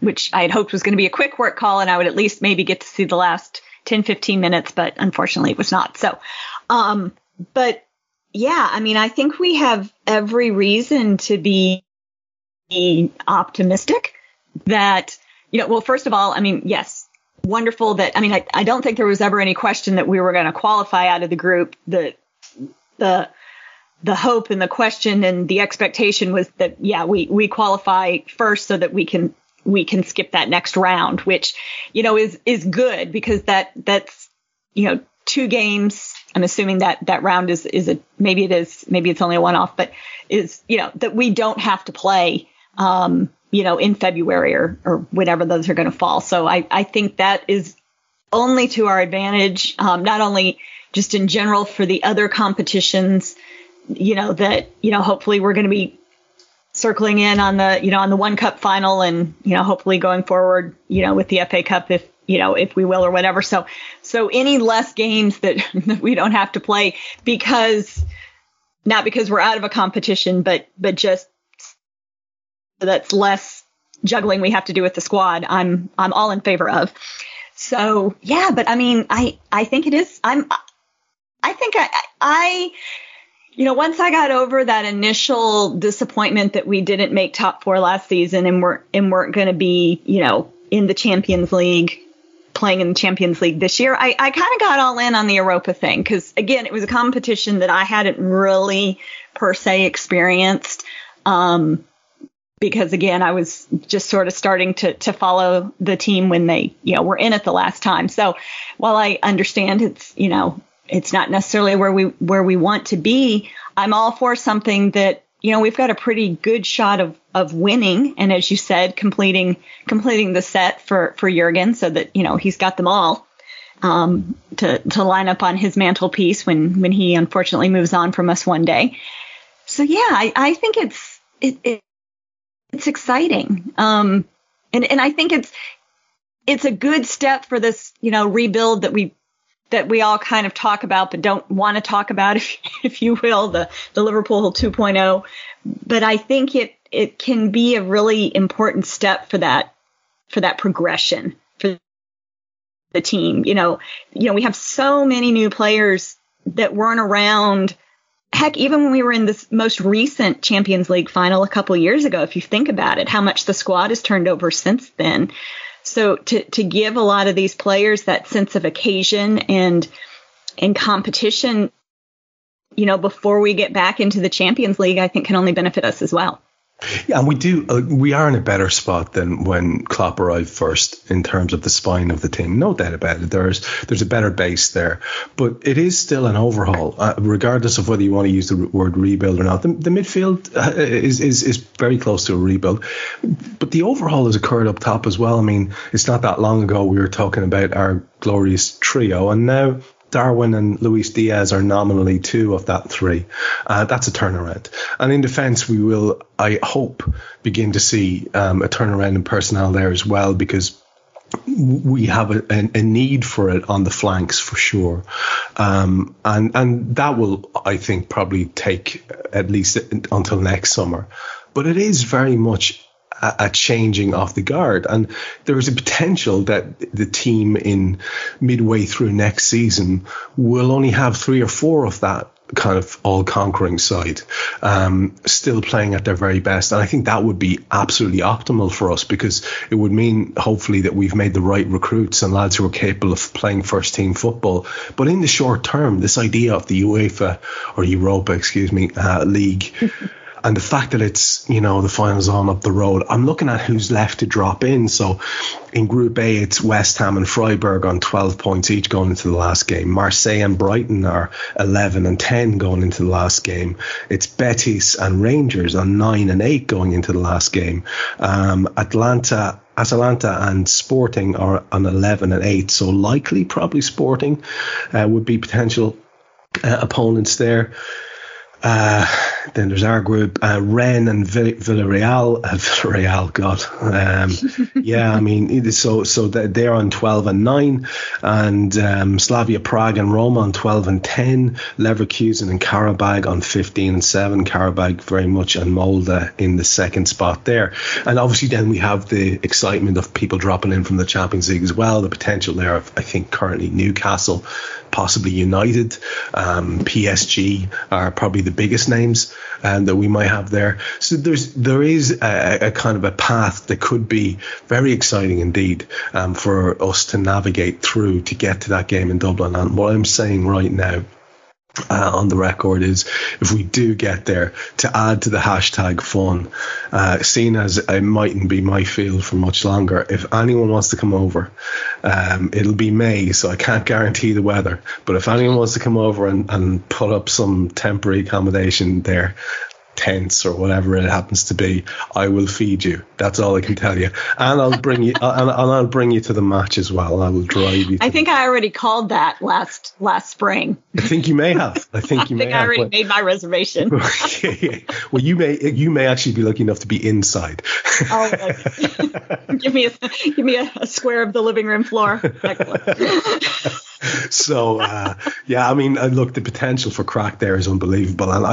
which I had hoped was going to be a quick work call, and I would at least maybe get to see the last 10, 15 minutes, but unfortunately it was not. So, but yeah, I mean, I think we have every reason to be optimistic that, you know, well, first of all, I mean, yes, wonderful that, I mean, I don't think there was ever any question that we were going to qualify out of the group. The hope and the question and the expectation was that, yeah, we qualify first so that we can skip that next round, which, you know, is good, because that's, you know, two games. I'm assuming that round maybe it's only a one-off, but is, you know, that we don't have to play, you know, in February or whenever those are going to fall. So I think that is only to our advantage, not only just in general for the other competitions, you know, that, you know, hopefully we're going to be circling in on the, you know, on the One Cup final and, you know, hopefully going forward, you know, with the FA Cup, if, you know, if we will or whatever. So any less games that we don't have to play, because not because we're out of a competition, but just that's less juggling we have to do with the squad, I'm all in favor of. So, yeah, but I mean, I think it is. I think you know, once I got over that initial disappointment that we didn't make top four last season and weren't going to be, you know, in the Champions League, playing in the Champions League this year, I kind of got all in on the Europa thing, because, again, it was a competition that I hadn't really per se experienced, because, again, I was just sort of starting to follow the team when they, you know, were in it the last time. So while I understand it's, you know, it's not necessarily where we want to be, I'm all for something that, you know, we've got a pretty good shot of winning. And as you said, completing the set for Jürgen, so that, you know, he's got them all to line up on his mantelpiece when he unfortunately moves on from us one day. So, yeah, I think it's exciting. And I think it's a good step for this, you know, rebuild that we all kind of talk about, but don't want to talk about, if you will, the Liverpool 2.0. But I think it can be a really important step for that progression for the team. You know, we have so many new players that weren't around. Heck, even when we were in this most recent Champions League final a couple years ago, if you think about it, how much the squad has turned over since then. So to give a lot of these players that sense of occasion and competition, you know, before we get back into the Champions League, I think can only benefit us as well. Yeah, and we are in a better spot than when Klopp arrived first in terms of the spine of the team. No doubt about it. There's a better base there. But it is still an overhaul, regardless of whether you want to use the word rebuild or not. The midfield is very close to a rebuild. But the overhaul has occurred up top as well. I mean, it's not that long ago we were talking about our glorious trio, and now Darwin and Luis Diaz are nominally two of that three. That's a turnaround. And in defence, we will, I hope, begin to see a turnaround in personnel there as well, because we have a need for it on the flanks for sure. And that will, I think, probably take at least until next summer. But it is very much a changing of the guard, and there is a potential that the team in midway through next season will only have three or four of that kind of all-conquering side still playing at their very best. And I think that would be absolutely optimal for us, because it would mean hopefully that we've made the right recruits and lads who are capable of playing first team football. But in the short term, this idea of the UEFA or Europa, League And the fact that it's, you know, the finals on up the road, I'm looking at who's left to drop in. So in Group A, it's West Ham and Freiburg on 12 points each going into the last game. Marseille and Brighton are 11 and 10 going into the last game. It's Betis and Rangers on 9 and 8 going into the last game. Atalanta and Sporting are on 11 and 8. So likely, probably Sporting would be potential opponents there. Then there's our group, Rennes and Villarreal. Villarreal, God. So they're on 12 and 9. And Slavia Prague and Roma on 12 and 10. Leverkusen and Karabagh on 15 and 7. Karabagh very much and Molde in the second spot there. And obviously then we have the excitement of people dropping in from the Champions League as well. The potential there of, I think, currently Newcastle, possibly United, PSG are probably the biggest names that we might have there. So there is a kind of a path that could be very exciting indeed for us to navigate through to get to that game in Dublin. And what I'm saying right now on the record is, if we do get there, to add to the hashtag fun, seeing as it mightn't be my field for much longer. If anyone wants to come over, it'll be May, so I can't guarantee the weather, but if anyone wants to come over and put up some temporary accommodation there, tents or whatever it happens to be, I will feed you. That's all I can tell you, and I'll bring you I'll bring you to the match as well. I will drive you. I already called that last spring. I think you may have. I already made my reservation. Yeah. Well, you may actually be lucky enough to be inside. Oh, okay. Give me a square of the living room floor. Excellent. So, look, the potential for crack there is unbelievable. And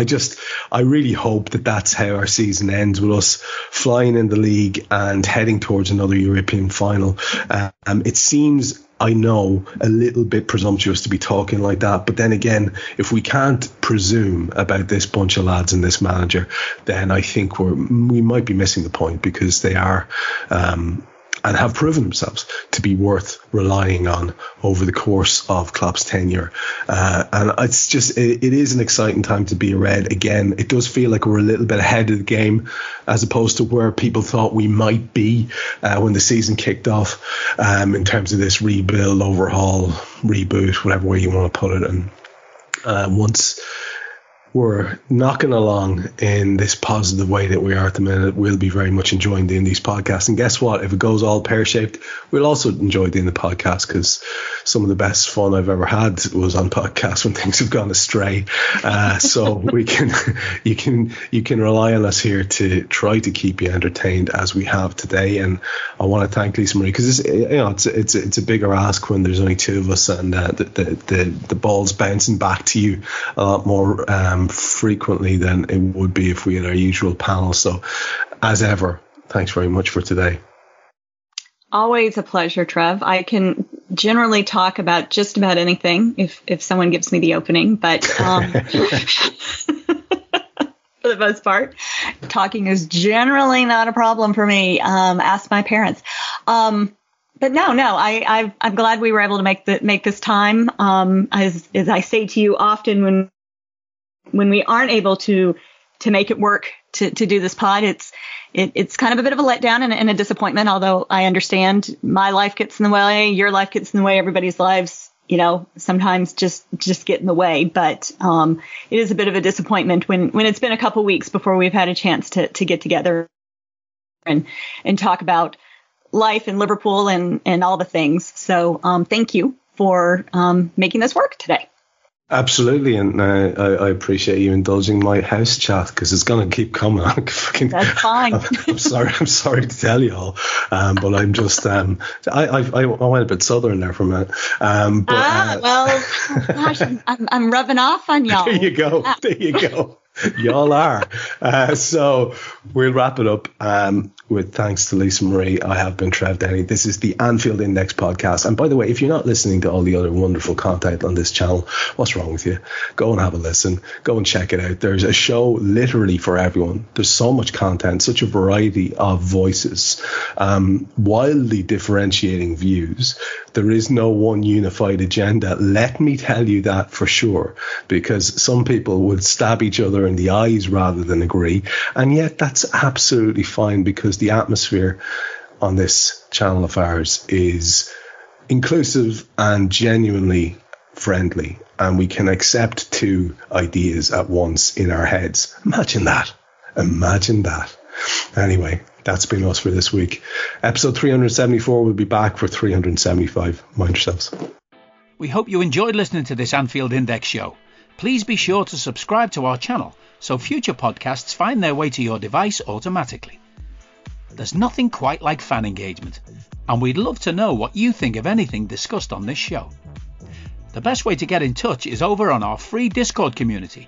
I really hope that that's how our season ends, with us flying in the league and heading towards another European final. It seems, I know, a little bit presumptuous to be talking like that. But then again, if we can't presume about this bunch of lads and this manager, then I think we might be missing the point, because they are... and have proven themselves to be worth relying on over the course of Klopp's tenure. And it's just, it is an exciting time to be a Red. Again, it does feel like we're a little bit ahead of the game, as opposed to where people thought we might be when the season kicked off, in terms of this rebuild, overhaul, reboot, whatever way you want to put it. And once we're knocking along in this positive way that we are at the minute, we'll be very much enjoying doing these podcasts. And guess what? If it goes all pear-shaped, we'll also enjoy doing the podcast, because some of the best fun I've ever had was on podcasts when things have gone astray. So you can rely on us here to try to keep you entertained as we have today. And I want to thank Lisa Marie, because it's a bigger ask when there's only two of us, and the ball's bouncing back to you a lot more frequently than it would be if we had our usual panel. So, as ever, thanks very much for today. Always a pleasure, Trev. I can generally talk about just about anything if someone gives me the opening, but for the most part, talking is generally not a problem for me. Ask my parents. But no, I'm glad we were able to make this time. As I say to you often, when we aren't able to make it work to do this pod, it's kind of a bit of a letdown and a disappointment, although I understand my life gets in the way, your life gets in the way, everybody's lives, sometimes just get in the way. But it is a bit of a disappointment when it's been a couple weeks before we've had a chance to get together and talk about life in Liverpool and all the things. So thank you for making this work today. Absolutely, and I appreciate you indulging my house chat, because it's going to keep coming. That's fine. I'm sorry to tell you all, but I'm just I went a bit southern there for a minute. I'm rubbing off on y'all. There you go. Y'all are. So we'll wrap it up with thanks to Lisa Marie. I have been Trev Downey. This is the Anfield Index podcast. And by the way, if you're not listening to all the other wonderful content on this channel, what's wrong with you? Go and have a listen. Go and check it out. There's a show literally for everyone. There's so much content, such a variety of voices, wildly differentiating views. There is no one unified agenda. Let me tell you that for sure, because some people would stab each other in the eyes rather than agree. And yet that's absolutely fine, because the atmosphere on this channel of ours is inclusive and genuinely friendly, and we can accept two ideas at once in our heads. Imagine that. Anyway, that's been us for this week. Episode 374, we'll be back for 375. Mind yourselves. We hope you enjoyed listening to this Anfield Index show. Please be sure to subscribe to our channel so future podcasts find their way to your device automatically. There's nothing quite like fan engagement, and we'd love to know what you think of anything discussed on this show. The best way to get in touch is over on our free Discord community,